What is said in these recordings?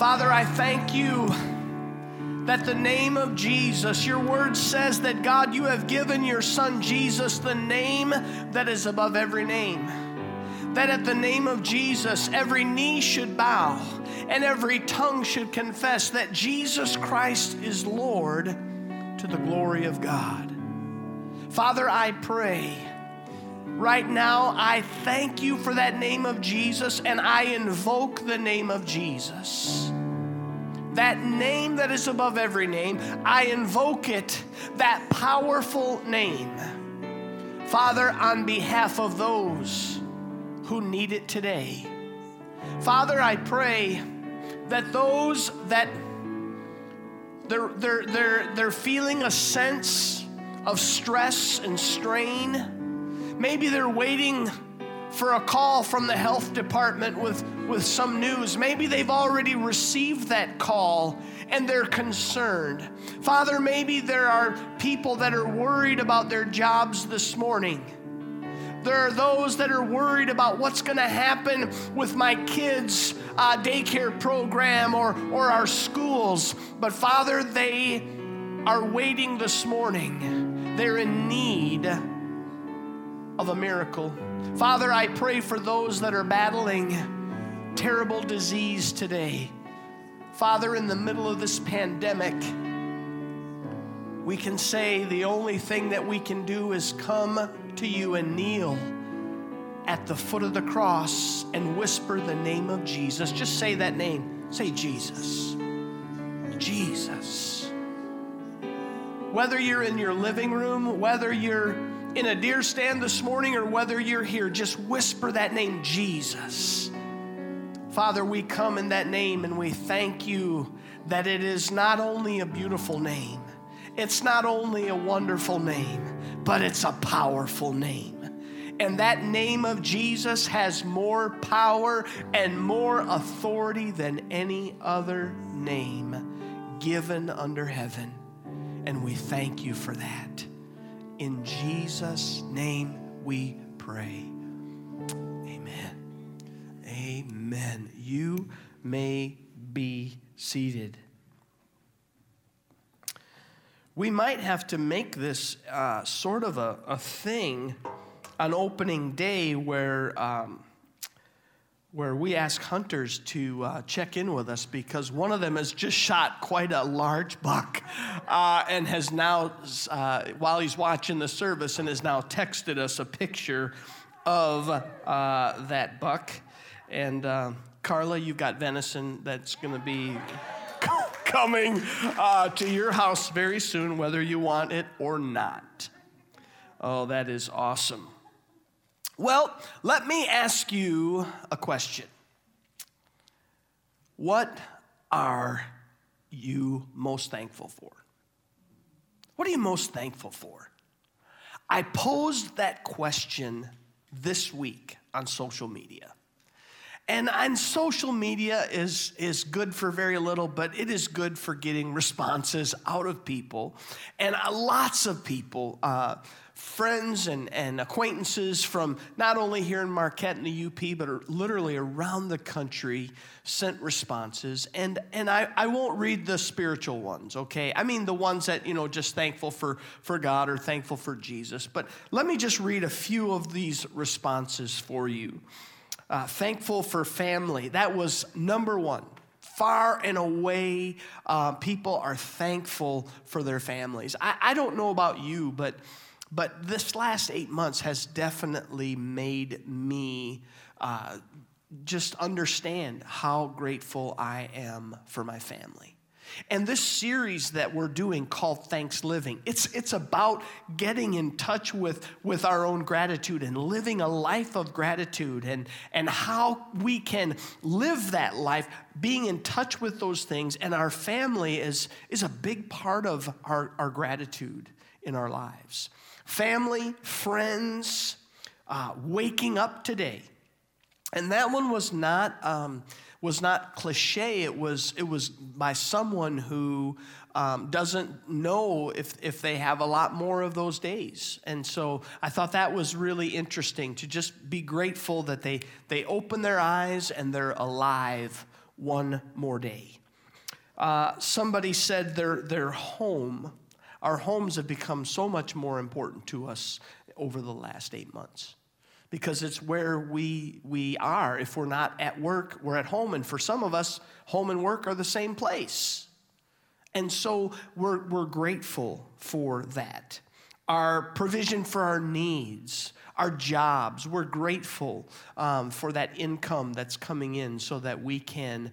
Father, I thank you that the name of Jesus, your word says that, God, you have given your son Jesus the name that is above every name. That at the name of Jesus, every knee should bow and every tongue should confess that Jesus Christ is Lord to the glory of God. Father, I pray right now, I thank you for that name of Jesus, and I invoke the name of Jesus. That name that is above every name, I invoke it, that powerful name. Father, on behalf of those who need it today. Father, I pray that those that they're feeling a sense of stress and strain, maybe they're waiting for a call from the health department with some news. Maybe they've already received that call and they're concerned. Father, maybe there are people that are worried about their jobs this morning. There are those that are worried about what's going to happen with my kids' daycare program or our schools. But Father, they are waiting this morning. They're in need of a miracle. Father, I pray for those that are battling terrible disease today. Father, in the middle of this pandemic, we can say the only thing that we can do is come to you and kneel at the foot of the cross and whisper the name of Jesus. Just say that name. Say Jesus. Jesus. Whether you're in your living room, whether you're in a deer stand this morning, or whether you're here, just whisper that name, Jesus. Father, we come in that name and we thank you that it is not only a beautiful name, it's not only a wonderful name, but it's a powerful name. And that name of Jesus has more power and more authority than any other name given under heaven. And we thank you for that. In Jesus' name we pray. Amen. Amen. You may be seated. We might have to make this sort of a thing on opening day where we ask hunters to check in with us, because one of them has just shot quite a large buck and has now, while he's watching the service, and has now texted us a picture of that buck. And Carla, you've got venison that's going to be coming to your house very soon, whether you want it or not. Oh, that is awesome. Well, let me ask you a question. What are you most thankful for? What are you most thankful for? I posed that question this week on social media. And on social media is good for very little, but it is good for getting responses out of people. And lots of people, friends and acquaintances from not only here in Marquette and the UP, but are literally around the country, sent responses. And I won't read the spiritual ones, okay? I mean the ones that, you know, just thankful for God or thankful for Jesus. But let me just read a few of these responses for you. Thankful for family. That was number one. Far and away, people are thankful for their families. I don't know about you, but this last 8 months has definitely made me just understand how grateful I am for my family. And this series that we're doing called Thanks Living, it's about getting in touch with our own gratitude and living a life of gratitude, and how we can live that life, being in touch with those things. And our family is a big part of our gratitude in our lives. Family, friends, waking up today. And that one was not cliche. It was by someone who doesn't know if they have a lot more of those days. And so I thought that was really interesting, to just be grateful that they open their eyes and they're alive one more day. Somebody said their home, our homes have become so much more important to us over the last 8 months, because it's where we are. If we're not at work, we're at home. And for some of us, home and work are the same place. And so we're grateful for that. Our provision for our needs, our jobs, we're grateful for that income that's coming in so that we can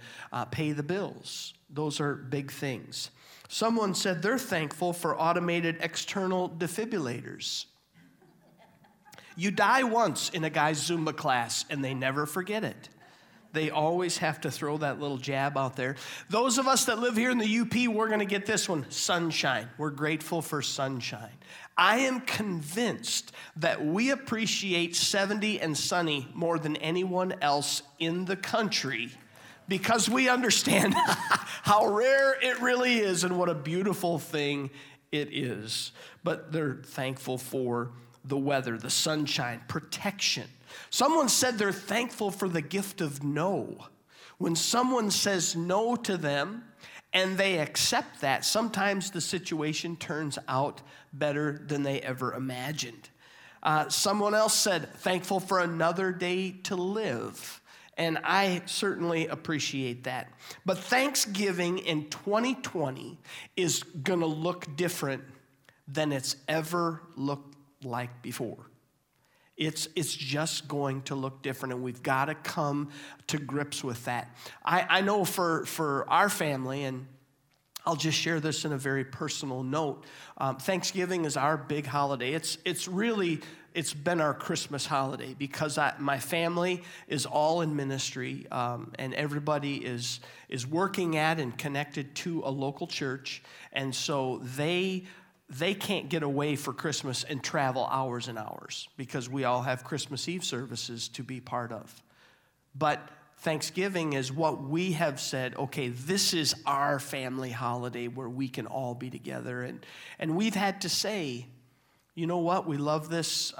pay the bills. Those are big things. Someone said they're thankful for automated external defibrillators. You die once in a guy's Zumba class, and they never forget it. They always have to throw that little jab out there. Those of us that live here in the UP, we're going to get this one, sunshine. We're grateful for sunshine. I am convinced that we appreciate 70 and sunny more than anyone else in the country, because we understand how rare it really is and what a beautiful thing it is. But they're thankful for the weather, the sunshine, protection. Someone said they're thankful for the gift of no. When someone says no to them and they accept that, sometimes the situation turns out better than they ever imagined. Someone else said, thankful for another day to live. And I certainly appreciate that. But Thanksgiving in 2020 is going to look different than it's ever looked like before. It's just going to look different, and we've got to come to grips with that. I know for our family, and I'll just share this in a very personal note, Thanksgiving is our big holiday. It's been our Christmas holiday, because my family is all in ministry, and everybody is working at and connected to a local church, and so they can't get away for Christmas and travel hours and hours, because we all have Christmas Eve services to be part of. But Thanksgiving is what we have said, okay, this is our family holiday where we can all be together. And we've had to say, you know what, we love this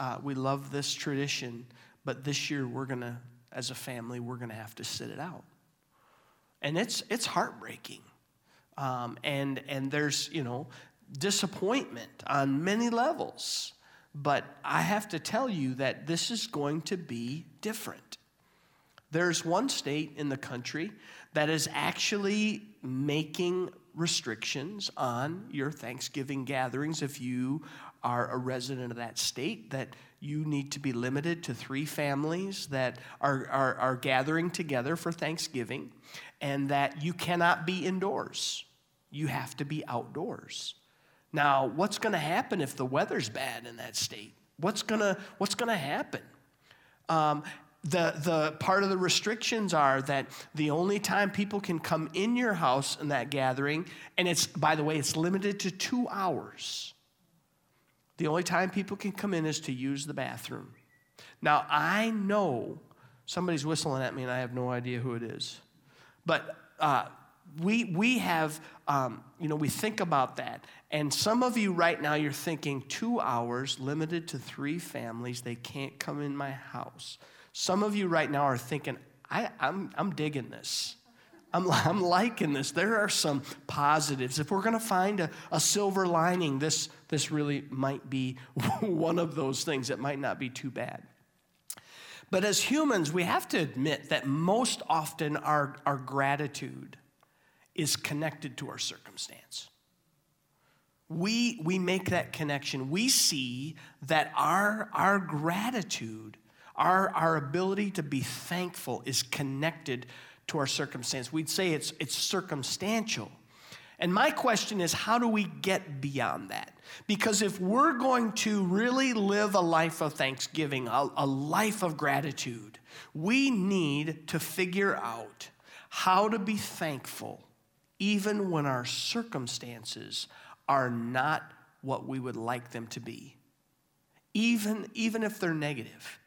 tradition, but this year as a family, we're gonna have to sit it out. And it's heartbreaking. And there's, disappointment on many levels, but I have to tell you that this is going to be different. There's one state in the country that is actually making restrictions on your Thanksgiving gatherings. If you are a resident of that state, that you need to be limited to 3 families that are gathering together for Thanksgiving, and that you cannot be indoors. You have to be outdoors. Now, what's going to happen if the weather's bad in that state? What's going to happen? The part of the restrictions are that the only time people can come in your house in that gathering, and it's limited to 2 hours. The only time people can come in is to use the bathroom. Now, I know somebody's whistling at me, and I have no idea who it is, but we have, we think about that. And some of you right now, you're thinking 2 hours, limited to 3 families. They can't come in my house. Some of you right now are thinking, I'm digging this. I'm liking this. There are some positives. If we're going to find a silver lining, this really might be one of those things. It might not be too bad. But as humans, we have to admit that most often our gratitude is connected to our circumstance. We make that connection. We see that our gratitude, our ability to be thankful is connected to our circumstance. We'd say it's circumstantial. And my question is, how do we get beyond that? Because if we're going to really live a life of thanksgiving, a life of gratitude, we need to figure out how to be thankful even when our circumstances are not what we would like them to be, even if they're negative.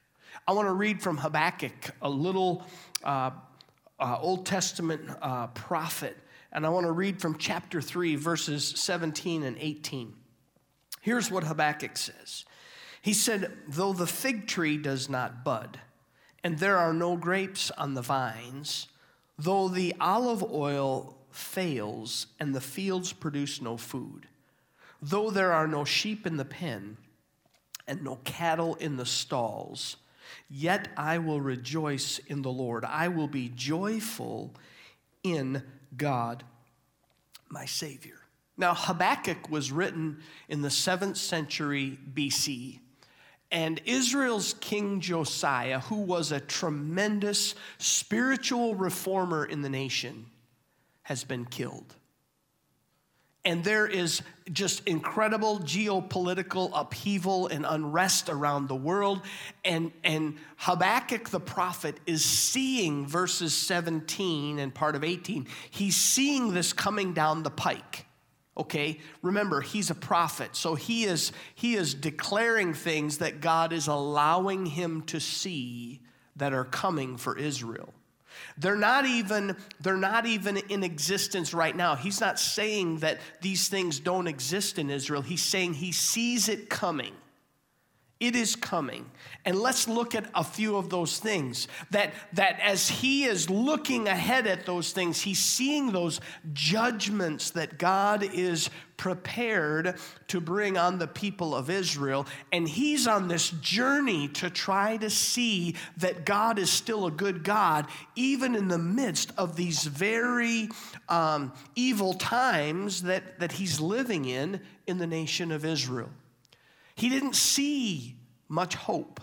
I want to read from Habakkuk, a little Old Testament prophet, and I want to read from chapter 3, verses 17 and 18. Here's what Habakkuk says. He said, though the fig tree does not bud, and there are no grapes on the vines, though the olive oil fails and the fields produce no food, though there are no sheep in the pen and no cattle in the stalls, yet I will rejoice in the Lord. I will be joyful in God, my Savior." Now, Habakkuk was written in the 7th century BC, and Israel's king Josiah, who was a tremendous spiritual reformer in the nation, has been killed. And there is just incredible geopolitical upheaval and unrest around the world. And Habakkuk the prophet is seeing verses 17 and part of 18. He's seeing this coming down the pike. Okay, remember, he's a prophet, so he is declaring things that God is allowing him to see that are coming for Israel. They're not even in existence right now. He's not saying that these things don't exist in Israel. He's saying he sees it coming. It is coming. And let's look at a few of those things. That as he is looking ahead at those things, he's seeing those judgments that God is prepared to bring on the people of Israel. And he's on this journey to try to see that God is still a good God, even in the midst of these very evil times that he's living in the nation of Israel. He didn't see much hope.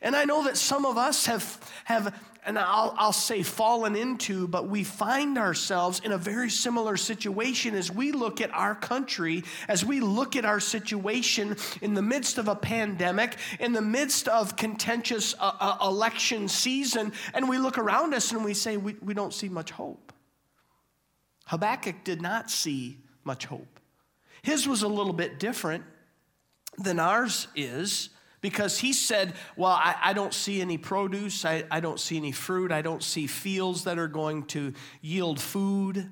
And I know that some of us have and I'll say fallen into, but we find ourselves in a very similar situation as we look at our country, as we look at our situation in the midst of a pandemic, in the midst of contentious election season, and we look around us and we say, we don't see much hope. Habakkuk did not see much hope. His was a little bit different than ours is, because he said, well, I don't see any produce, I don't see any fruit, I don't see fields that are going to yield food.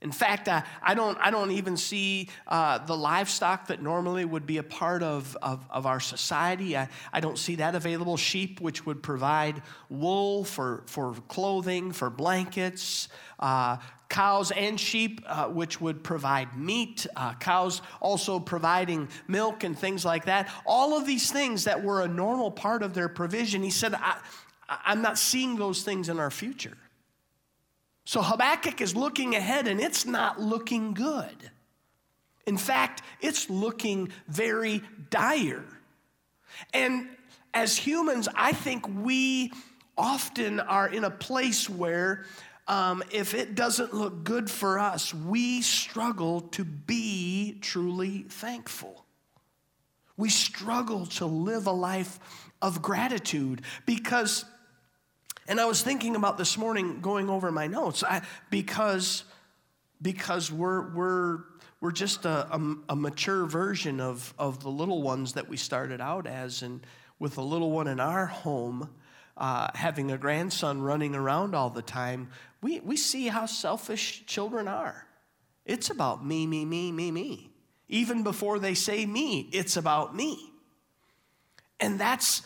In fact, I don't even see the livestock that normally would be a part of our society. I don't see that available. Sheep, which would provide wool for clothing, for blankets, cows and sheep, which would provide meat, cows also providing milk and things like that. All of these things that were a normal part of their provision, he said, I'm not seeing those things in our future. So Habakkuk is looking ahead, and it's not looking good. In fact, it's looking very dire. And as humans, I think we often are in a place where if it doesn't look good for us, we struggle to be truly thankful. We struggle to live a life of gratitude because, and I was thinking about this morning going over my notes, because we're just a mature version of the little ones that we started out as, and with a little one in our home, having a grandson running around all the time, we see how selfish children are. It's about me, me, me, me, me. Even before they say me, it's about me. And that's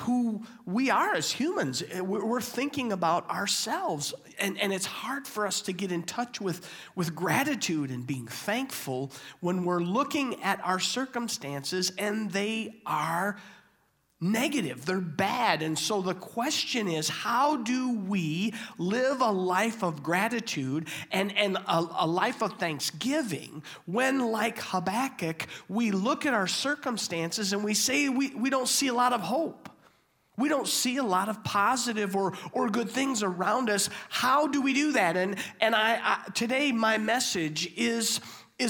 who we are as humans. We're thinking about ourselves. And it's hard for us to get in touch with gratitude and being thankful when we're looking at our circumstances and they are negative, they're bad. And so the question is, how do we live a life of gratitude and a life of thanksgiving when, like Habakkuk, we look at our circumstances and we say we don't see a lot of hope. We don't see a lot of positive or good things around us. How do we do that? And I today my message is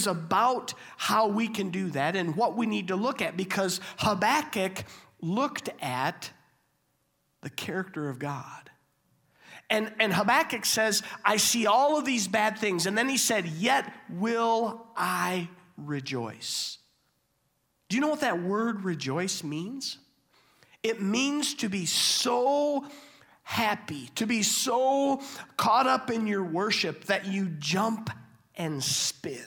about how we can do that and what we need to look at, because Habakkuk looked at the character of God. And Habakkuk says, I see all of these bad things. And then he said, yet will I rejoice. Do you know what that word rejoice means? It means to be so happy, to be so caught up in your worship that you jump and spin.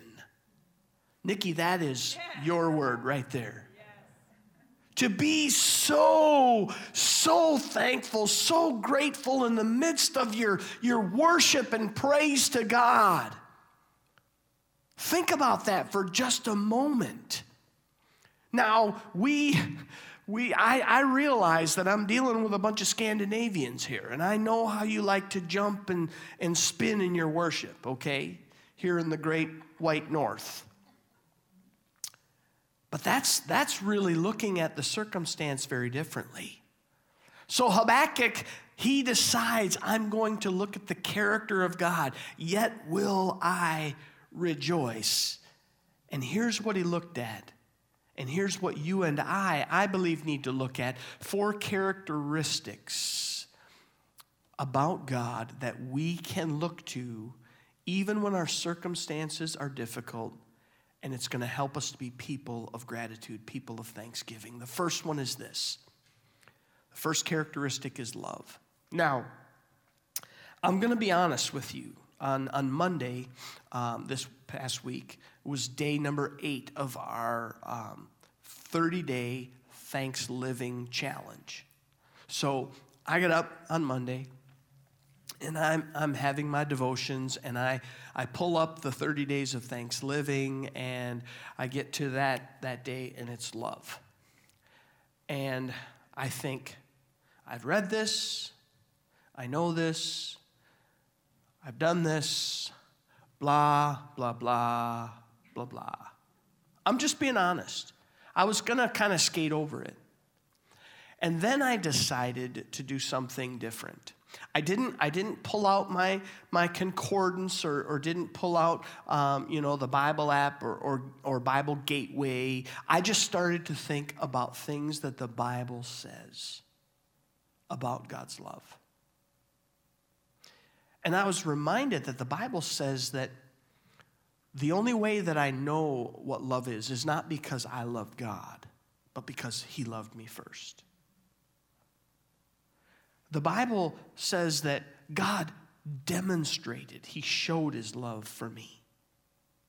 Nikki, that is your word right there. to be so thankful, so grateful in the midst of your worship and praise to God. Think about that for just a moment. Now, I realize that I'm dealing with a bunch of Scandinavians here, and I know how you like to jump and spin in your worship, okay, here in the great white north. But that's really looking at the circumstance very differently. So Habakkuk, he decides, I'm going to look at the character of God, yet will I rejoice. And here's what he looked at. And here's what you and I believe, need to look at. 4 characteristics about God that we can look to even when our circumstances are difficult, and it's going to help us to be people of gratitude, people of thanksgiving. The first one is this. The first characteristic is love. Now, I'm going to be honest with you. On Monday, this past week, was day number 8 of our 30-day Thanks Living Challenge. So I got up on Monday, and I'm having my devotions, and I pull up the 30 days of Thanks Living, and I get to that day, and it's love. And I think, I've read this, I know this, I've done this, blah, blah, blah, blah, blah. I'm just being honest. I was going to kind of skate over it. And then I decided to do something different. I didn't pull out my concordance or didn't pull out the Bible app or Bible Gateway. I just started to think about things that the Bible says about God's love. And I was reminded that the Bible says that the only way that I know what love is not because I love God, but because He loved me first. The Bible says that God demonstrated, He showed His love for me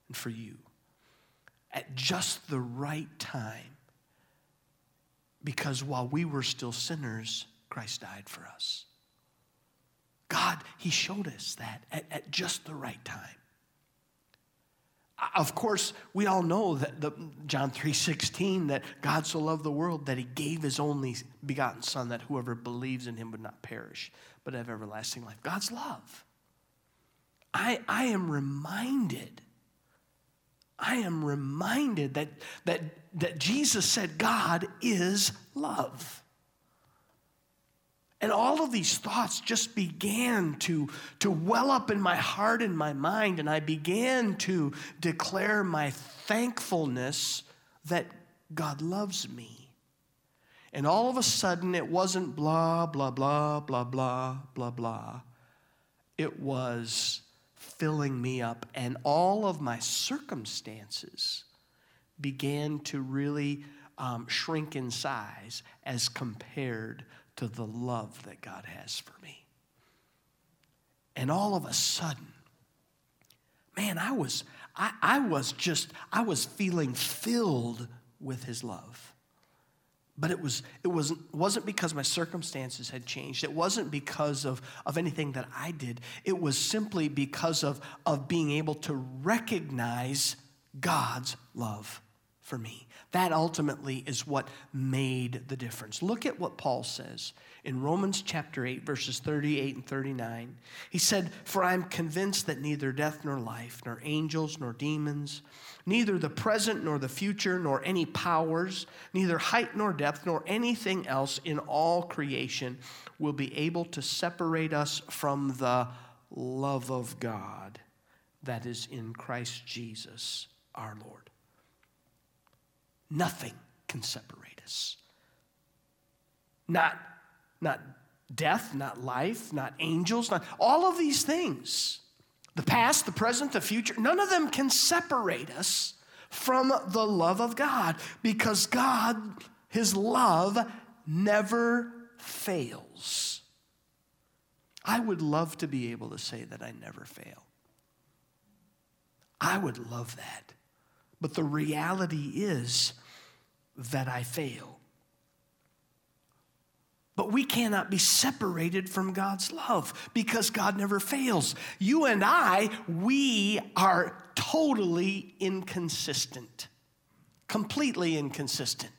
and for you at just the right time, because while we were still sinners, Christ died for us. God, He showed us that at just the right time. Of course, we all know that John 3:16, that God so loved the world that He gave His only begotten Son, that whoever believes in Him would not perish, but have everlasting life. God's love. I am reminded. that Jesus said God is love. And all of these thoughts just began to well up in my heart and my mind, and I began to declare my thankfulness that God loves me. And all of a sudden, it wasn't blah, blah, blah, blah, blah, blah, blah. It was filling me up, and all of my circumstances began to really shrink in size as compared to the love that God has for me. And all of a sudden, man, I was feeling filled with His love. But it wasn't because my circumstances had changed. It wasn't because of anything that I did. It was simply because of being able to recognize God's love for me. That ultimately is what made the difference. Look at what Paul says in Romans chapter 8, verses 38 and 39. He said, "For I am convinced that neither death nor life, nor angels nor demons, neither the present nor the future, nor any powers, neither height nor depth, nor anything else in all creation will be able to separate us from the love of God that is in Christ Jesus our Lord." Nothing can separate us. Not death, not life, not angels, not all of these things. The past, the present, the future, none of them can separate us from the love of God, because God, His love never fails. I would love to be able to say that I never fail. I would love that. But the reality is that I fail. But we cannot be separated from God's love because God never fails. You and I, we are totally inconsistent, completely inconsistent.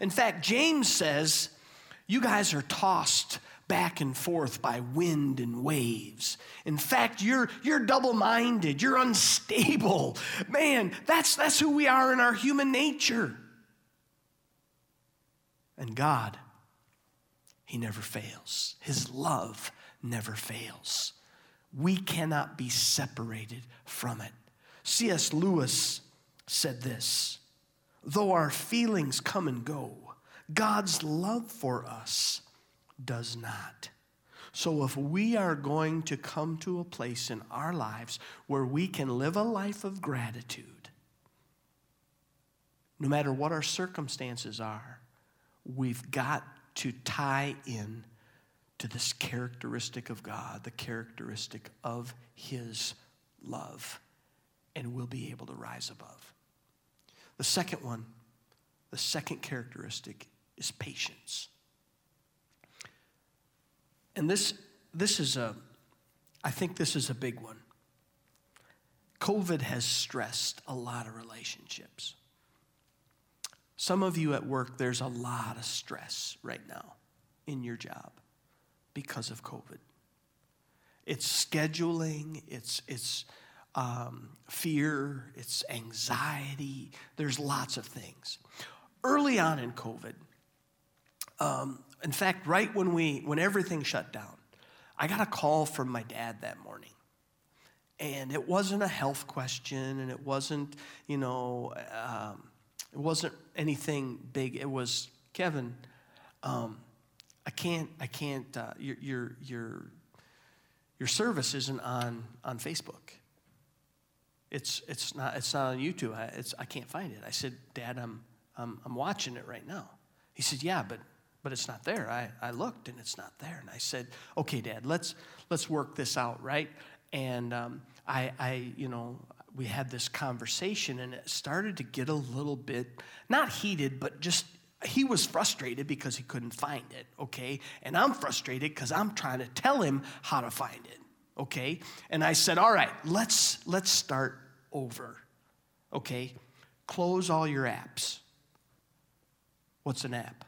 In fact, James says, you guys are tossed back and forth by wind and waves. In fact, you're double-minded, you're unstable. Man, that's who we are in our human nature. And God, He never fails. His love never fails. We cannot be separated from it. C.S. Lewis said this, though our feelings come and go, God's love for us does not. So if we are going to come to a place in our lives where we can live a life of gratitude, no matter what our circumstances are, we've got to tie in to this characteristic of God, the characteristic of His love, and we'll be able to rise above. The second one, the second characteristic is patience. And this is a big one. COVID has stressed a lot of relationships. Some of you at work, there's a lot of stress right now in your job because of COVID. It's scheduling, it's fear, it's anxiety. There's lots of things. Early on in COVID, in fact, right when everything shut down, I got a call from my dad that morning. And it wasn't a health question, and it wasn't anything big. It was, Kevin, I can't, your service isn't on Facebook. It's not on YouTube. I can't find it. I said, Dad, I'm watching it right now. He said, yeah, but it's not there. I looked and it's not there. And I said, okay, Dad, let's work this out, right? And we had this conversation and it started to get a little bit, not heated, but just he was frustrated because he couldn't find it, okay? And I'm frustrated because I'm trying to tell him how to find it, okay? And I said, all right, let's start over, okay? Close all your apps. What's an app?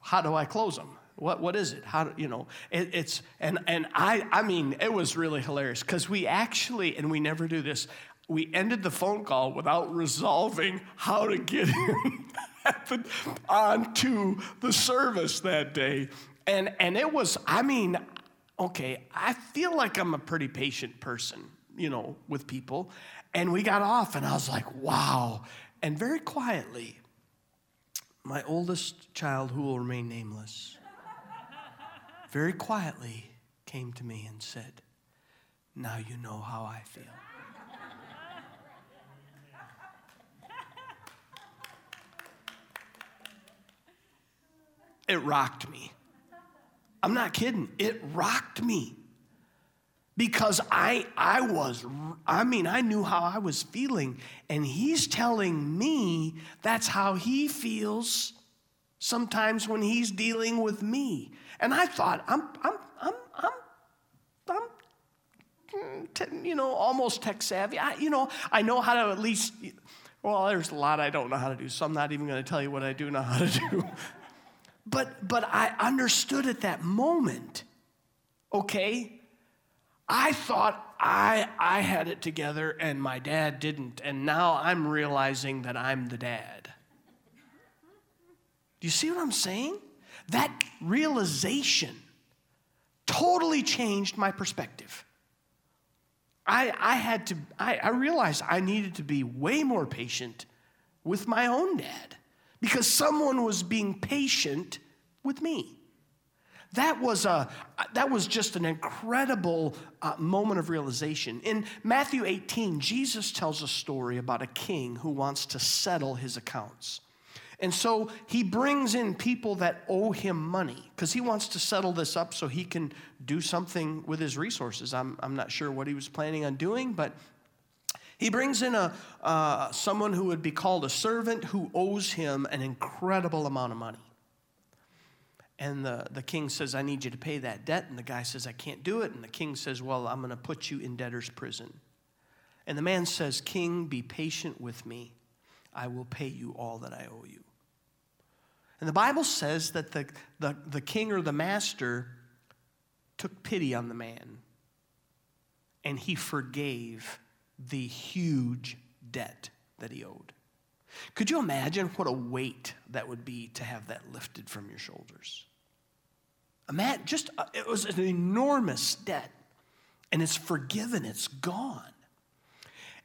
How do I close them? What is it? How do, it's and I mean it was really hilarious because we actually, and we never do this, we ended the phone call without resolving how to get him onto the service that day, and it was, I mean, okay, I feel like I'm a pretty patient person, with people, and we got off, and I was like, wow, and very quietly, my oldest child, who will remain nameless, very quietly came to me and said, now you know how I feel. It rocked me. I'm not kidding. It rocked me. Because I knew how I was feeling, and he's telling me that's how he feels sometimes when he's dealing with me. And I thought, I'm almost tech savvy. I know how to at least, well, there's a lot I don't know how to do, so I'm not even going to tell you what I do know how to do. But I understood at that moment, okay, I thought I had it together and my dad didn't, and now I'm realizing that I'm the dad. Do you see what I'm saying? That realization totally changed my perspective. I realized I needed to be way more patient with my own dad because someone was being patient with me. That was just an incredible moment of realization. In Matthew 18, Jesus tells a story about a king who wants to settle his accounts. And so he brings in people that owe him money because he wants to settle this up so he can do something with his resources. I'm not sure what he was planning on doing, but He brings in someone who would be called a servant who owes him an incredible amount of money. And the king says, I need you to pay that debt. And the guy says, I can't do it. And the king says, well, I'm going to put you in debtor's prison. And the man says, King, be patient with me. I will pay you all that I owe you. And the Bible says that the king or the master took pity on the man. And he forgave the huge debt that he owed. Could you imagine what a weight that would be to have that lifted from your shoulders? It was an enormous debt, and it's forgiven, it's gone.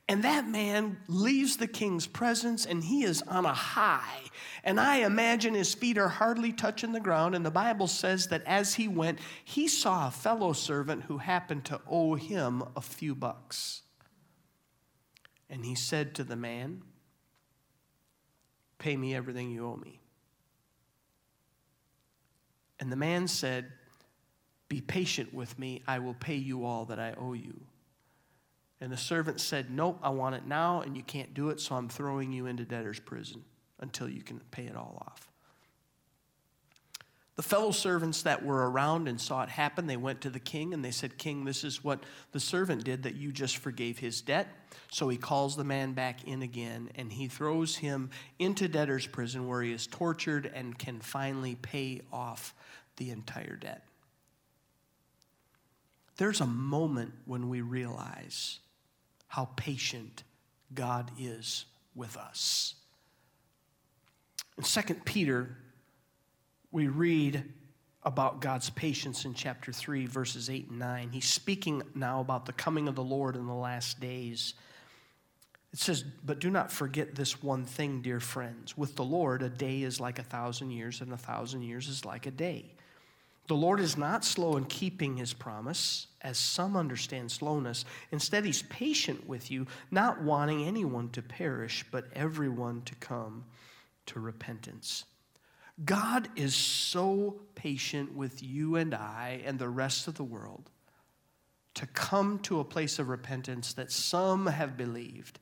And that man leaves the king's presence, and he is on a high. And I imagine his feet are hardly touching the ground, and the Bible says that as he went, he saw a fellow servant who happened to owe him a few bucks. And he said to the man, pay me everything you owe me. And the man said, be patient with me. I will pay you all that I owe you. And the servant said, nope, I want it now, and you can't do it, so I'm throwing you into debtor's prison until you can pay it all off. The fellow servants that were around and saw it happen, they went to the king, and they said, King, this is what the servant did, that you just forgave his debt. So he calls the man back in again, and he throws him into debtor's prison where he is tortured and can finally pay off the entire debt. There's a moment when we realize how patient God is with us. In 2 Peter, we read about God's patience in chapter 3, verses 8 and 9. He's speaking now about the coming of the Lord in the last days. It says, but do not forget this one thing, dear friends. With the Lord, a day is like 1,000 years, and 1,000 years is like a day. The Lord is not slow in keeping his promise, as some understand slowness. Instead, he's patient with you, not wanting anyone to perish, but everyone to come to repentance. God is so patient with you and I and the rest of the world to come to a place of repentance that some have believed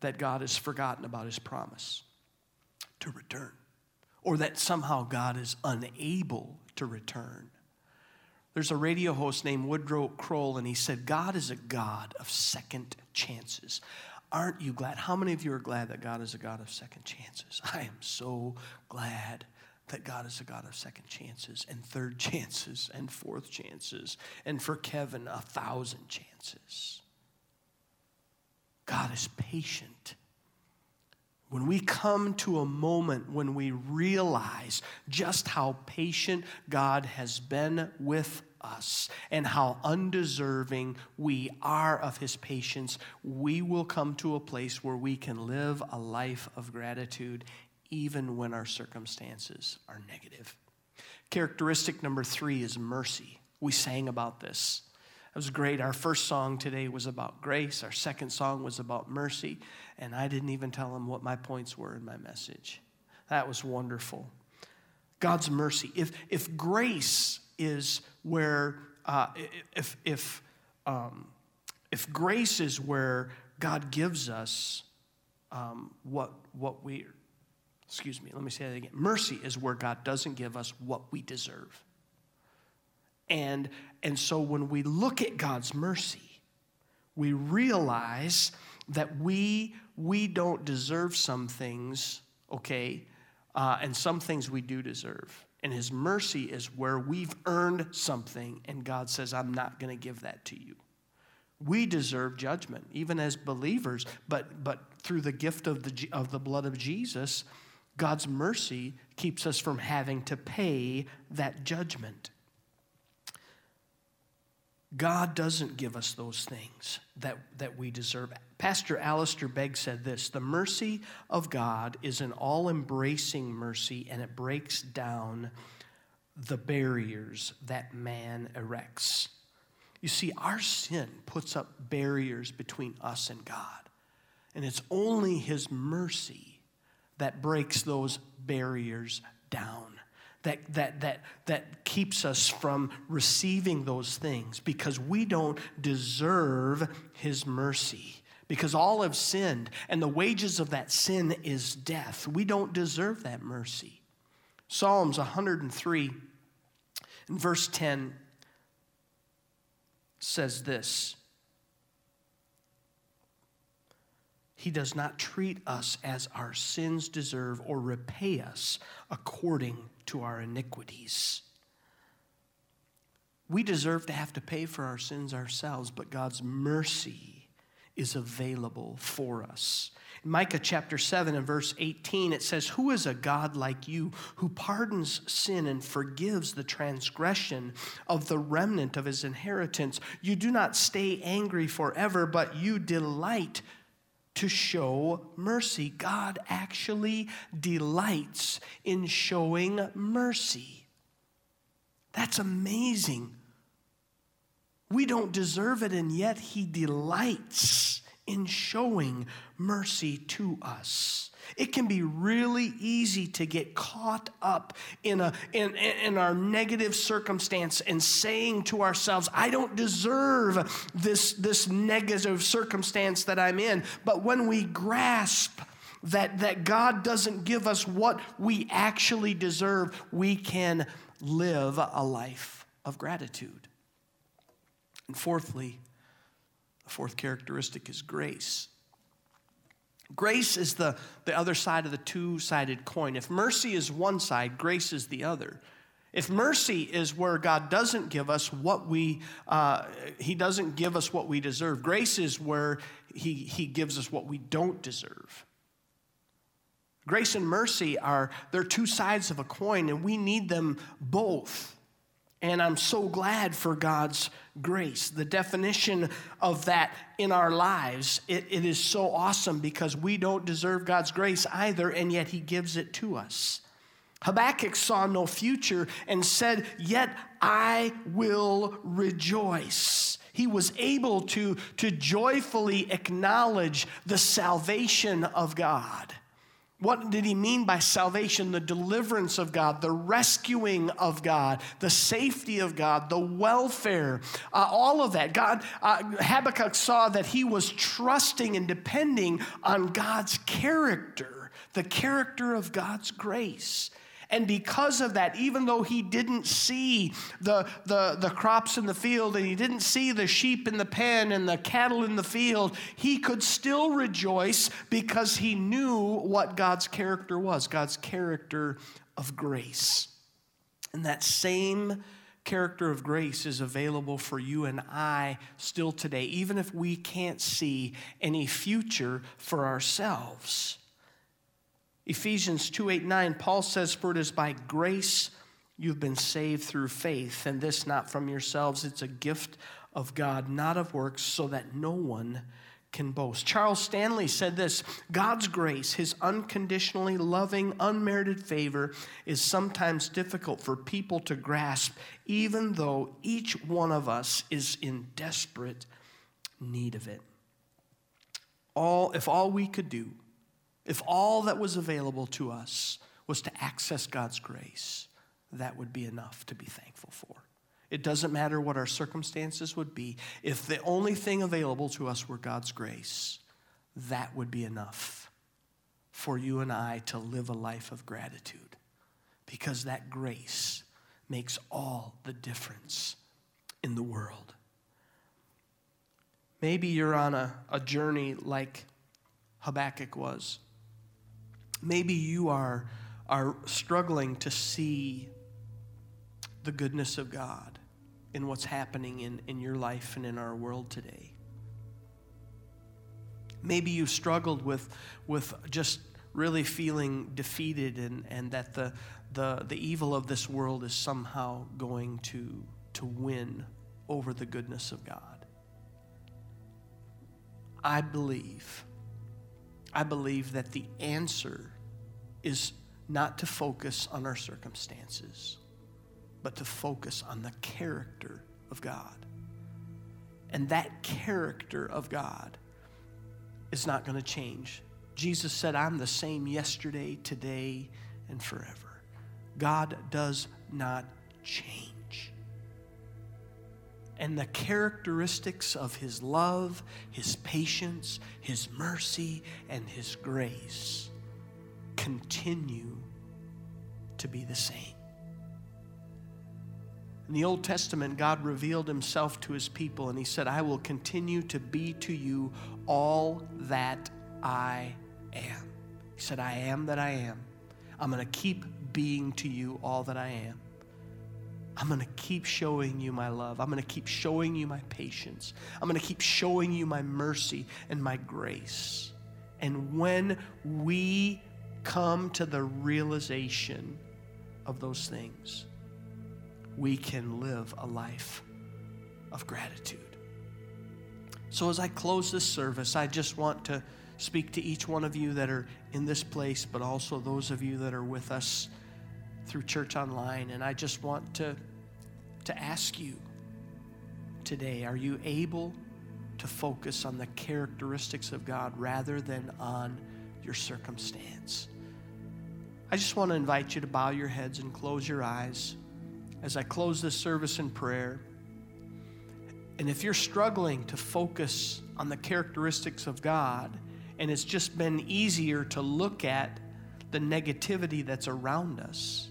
that God has forgotten about his promise to return, or that somehow God is unable to return. There's a radio host named Woodrow Kroll, and he said, God is a God of second chances. Aren't you glad? How many of you are glad that God is a God of second chances? I am so glad that God is a God of second chances, and third chances, and fourth chances, and for Kevin, 1,000 chances. God is patient. When we come to a moment when we realize just how patient God has been with us and how undeserving we are of his patience, we will come to a place where we can live a life of gratitude even when our circumstances are negative. Characteristic number 3 is mercy. We sang about this. It was great. Our first song today was about grace. Our second song was about mercy. And I didn't even tell them what my points were in my message. That was wonderful. God's mercy. If grace is where if grace is where God gives us Mercy is where God doesn't give us what we deserve. And so when we look at God's mercy, we realize that we don't deserve some things, okay, and some things we do deserve. And his mercy is where we've earned something, and God says, I'm not going to give that to you. We deserve judgment, even as believers, but through the gift of the blood of Jesus, God's mercy keeps us from having to pay that judgment. God doesn't give us those things that we deserve. Pastor Alistair Begg said this, the mercy of God is an all-embracing mercy, and it breaks down the barriers that man erects. You see, our sin puts up barriers between us and God, and it's only his mercy that breaks those barriers down. That keeps us from receiving those things because we don't deserve his mercy. because all have sinned, and the wages of that sin is death. We don't deserve that mercy. Psalms 103 and verse 10 says this: He does not treat us as our sins deserve or repay us according to our iniquities. We deserve to have to pay for our sins ourselves, but God's mercy is available for us. In Micah chapter 7 and verse 18, it says, Who is a God like you who pardons sin and forgives the transgression of the remnant of his inheritance? You do not stay angry forever, but you delight to show mercy. God actually delights in showing mercy. That's amazing. We don't deserve it, and yet he delights in showing mercy to us. It can be really easy to get caught up in our negative circumstance and saying to ourselves, I don't deserve this negative circumstance that I'm in. But when we grasp that God doesn't give us what we actually deserve, we can live a life of gratitude. And fourthly, the fourth characteristic is grace. Grace is the other side of the two-sided coin. If mercy is one side, grace is the other. If mercy is where God doesn't give us what He doesn't give us what we deserve. Grace is where He gives us what we don't deserve. Grace and mercy they're two sides of a coin, and we need them both. And I'm so glad for God's grace. The definition of that in our lives, it is so awesome because we don't deserve God's grace either, and yet he gives it to us. Habakkuk saw no future and said, Yet I will rejoice. He was able to joyfully acknowledge the salvation of God. What did he mean by salvation? The deliverance of God, the rescuing of God, the safety of God, the welfare, all of that. Habakkuk saw that he was trusting and depending on God's character, the character of God's grace. And because of that, even though he didn't see the crops in the field and he didn't see the sheep in the pen and the cattle in the field, he could still rejoice because he knew what God's character was, God's character of grace. And that same character of grace is available for you and I still today, even if we can't see any future for ourselves. Ephesians 2:8-9, Paul says, For it is by grace you've been saved through faith, and this not from yourselves, it's a gift of God, not of works, so that no one can boast. Charles Stanley said this: God's grace, his unconditionally loving, unmerited favor, is sometimes difficult for people to grasp, even though each one of us is in desperate need of it. If all that was available to us was to access God's grace, that would be enough to be thankful for. It doesn't matter what our circumstances would be. If the only thing available to us were God's grace, that would be enough for you and I to live a life of gratitude, because that grace makes all the difference in the world. Maybe you're on a journey like Habakkuk was. Maybe you are struggling to see the goodness of God in what's happening in your life and in our world today. Maybe you struggled with just really feeling defeated and that the evil of this world is somehow going to win over the goodness of God. I believe that the answer is not to focus on our circumstances, but to focus on the character of God. And that character of God is not going to change. Jesus said, I'm the same yesterday, today, and forever. God does not change. and the characteristics of his love, his patience, his mercy, and his grace continue to be the same. In the Old Testament, God revealed himself to his people, and he said, I will continue to be to you all that I am. He said, I am that I am. I'm going to keep being to you all that I am. I'm going to keep showing you my love. I'm going to keep showing you my patience. I'm going to keep showing you my mercy and my grace. And when we come to the realization of those things, we can live a life of gratitude. So as I close this service, I just want to speak to each one of you that are in this place, but also those of you that are with us through Church Online. And I just want to ask you today, are you able to focus on the characteristics of God rather than on your circumstance? I just want to invite you to bow your heads and close your eyes as I close this service in prayer. And if you're struggling to focus on the characteristics of God, and it's just been easier to look at the negativity that's around us,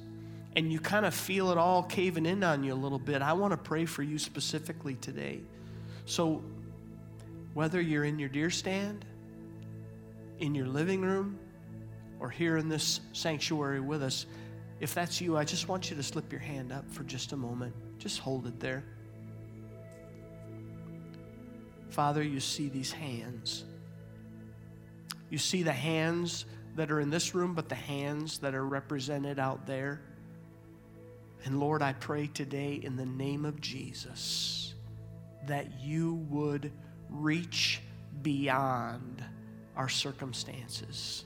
and you kind of feel it all caving in on you a little bit, I want to pray for you specifically today. So whether you're in your deer stand, in your living room, or here in this sanctuary with us, if that's you, I just want you to slip your hand up for just a moment. Just hold it there. Father, you see these hands. You see the hands that are in this room, but the hands that are represented out there. And Lord, I pray today in the name of Jesus that you would reach beyond our circumstances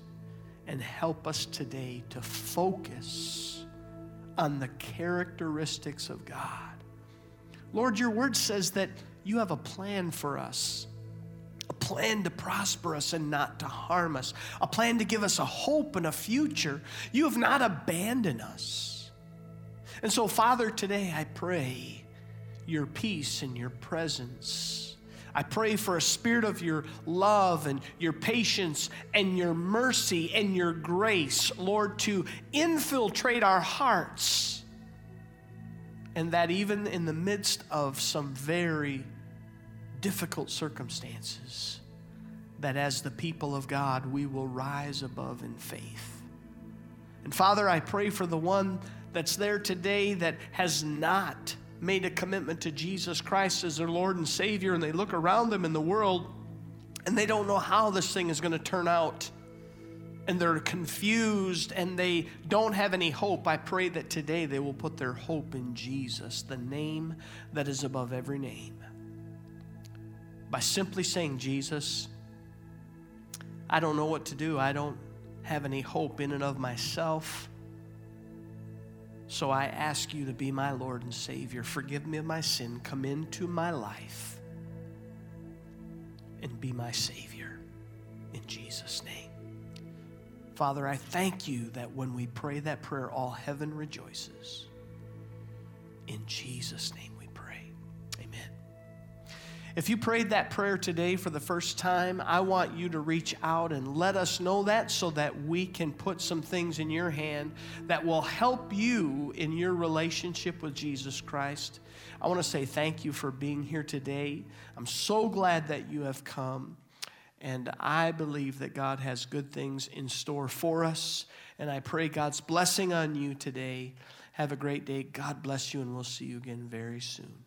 and help us today to focus on the characteristics of God. Lord, your word says that you have a plan for us, a plan to prosper us and not to harm us, a plan to give us a hope and a future. You have not abandoned us. And so, Father, today I pray your peace and your presence. I pray for a spirit of your love and your patience and your mercy and your grace, Lord, to infiltrate our hearts. And that even in the midst of some very difficult circumstances, that as the people of God, we will rise above in faith. And Father, I pray for the one that's there today that has not made a commitment to Jesus Christ as their Lord and Savior, and they look around them in the world and they don't know how this thing is going to turn out, and they're confused and they don't have any hope. I pray that today they will put their hope in Jesus, the name that is above every name, by simply saying, Jesus, I don't know what to do. I don't have any hope in and of myself. So I ask you to be my Lord and Savior. Forgive me of my sin. Come into my life and be my Savior in Jesus' name. Father, I thank you that when we pray that prayer, all heaven rejoices. In Jesus' name we pray. Amen. If you prayed that prayer today for the first time, I want you to reach out and let us know that, so that we can put some things in your hand that will help you in your relationship with Jesus Christ. I want to say thank you for being here today. I'm so glad that you have come, and I believe that God has good things in store for us, and I pray God's blessing on you today. Have a great day. God bless you, and we'll see you again very soon.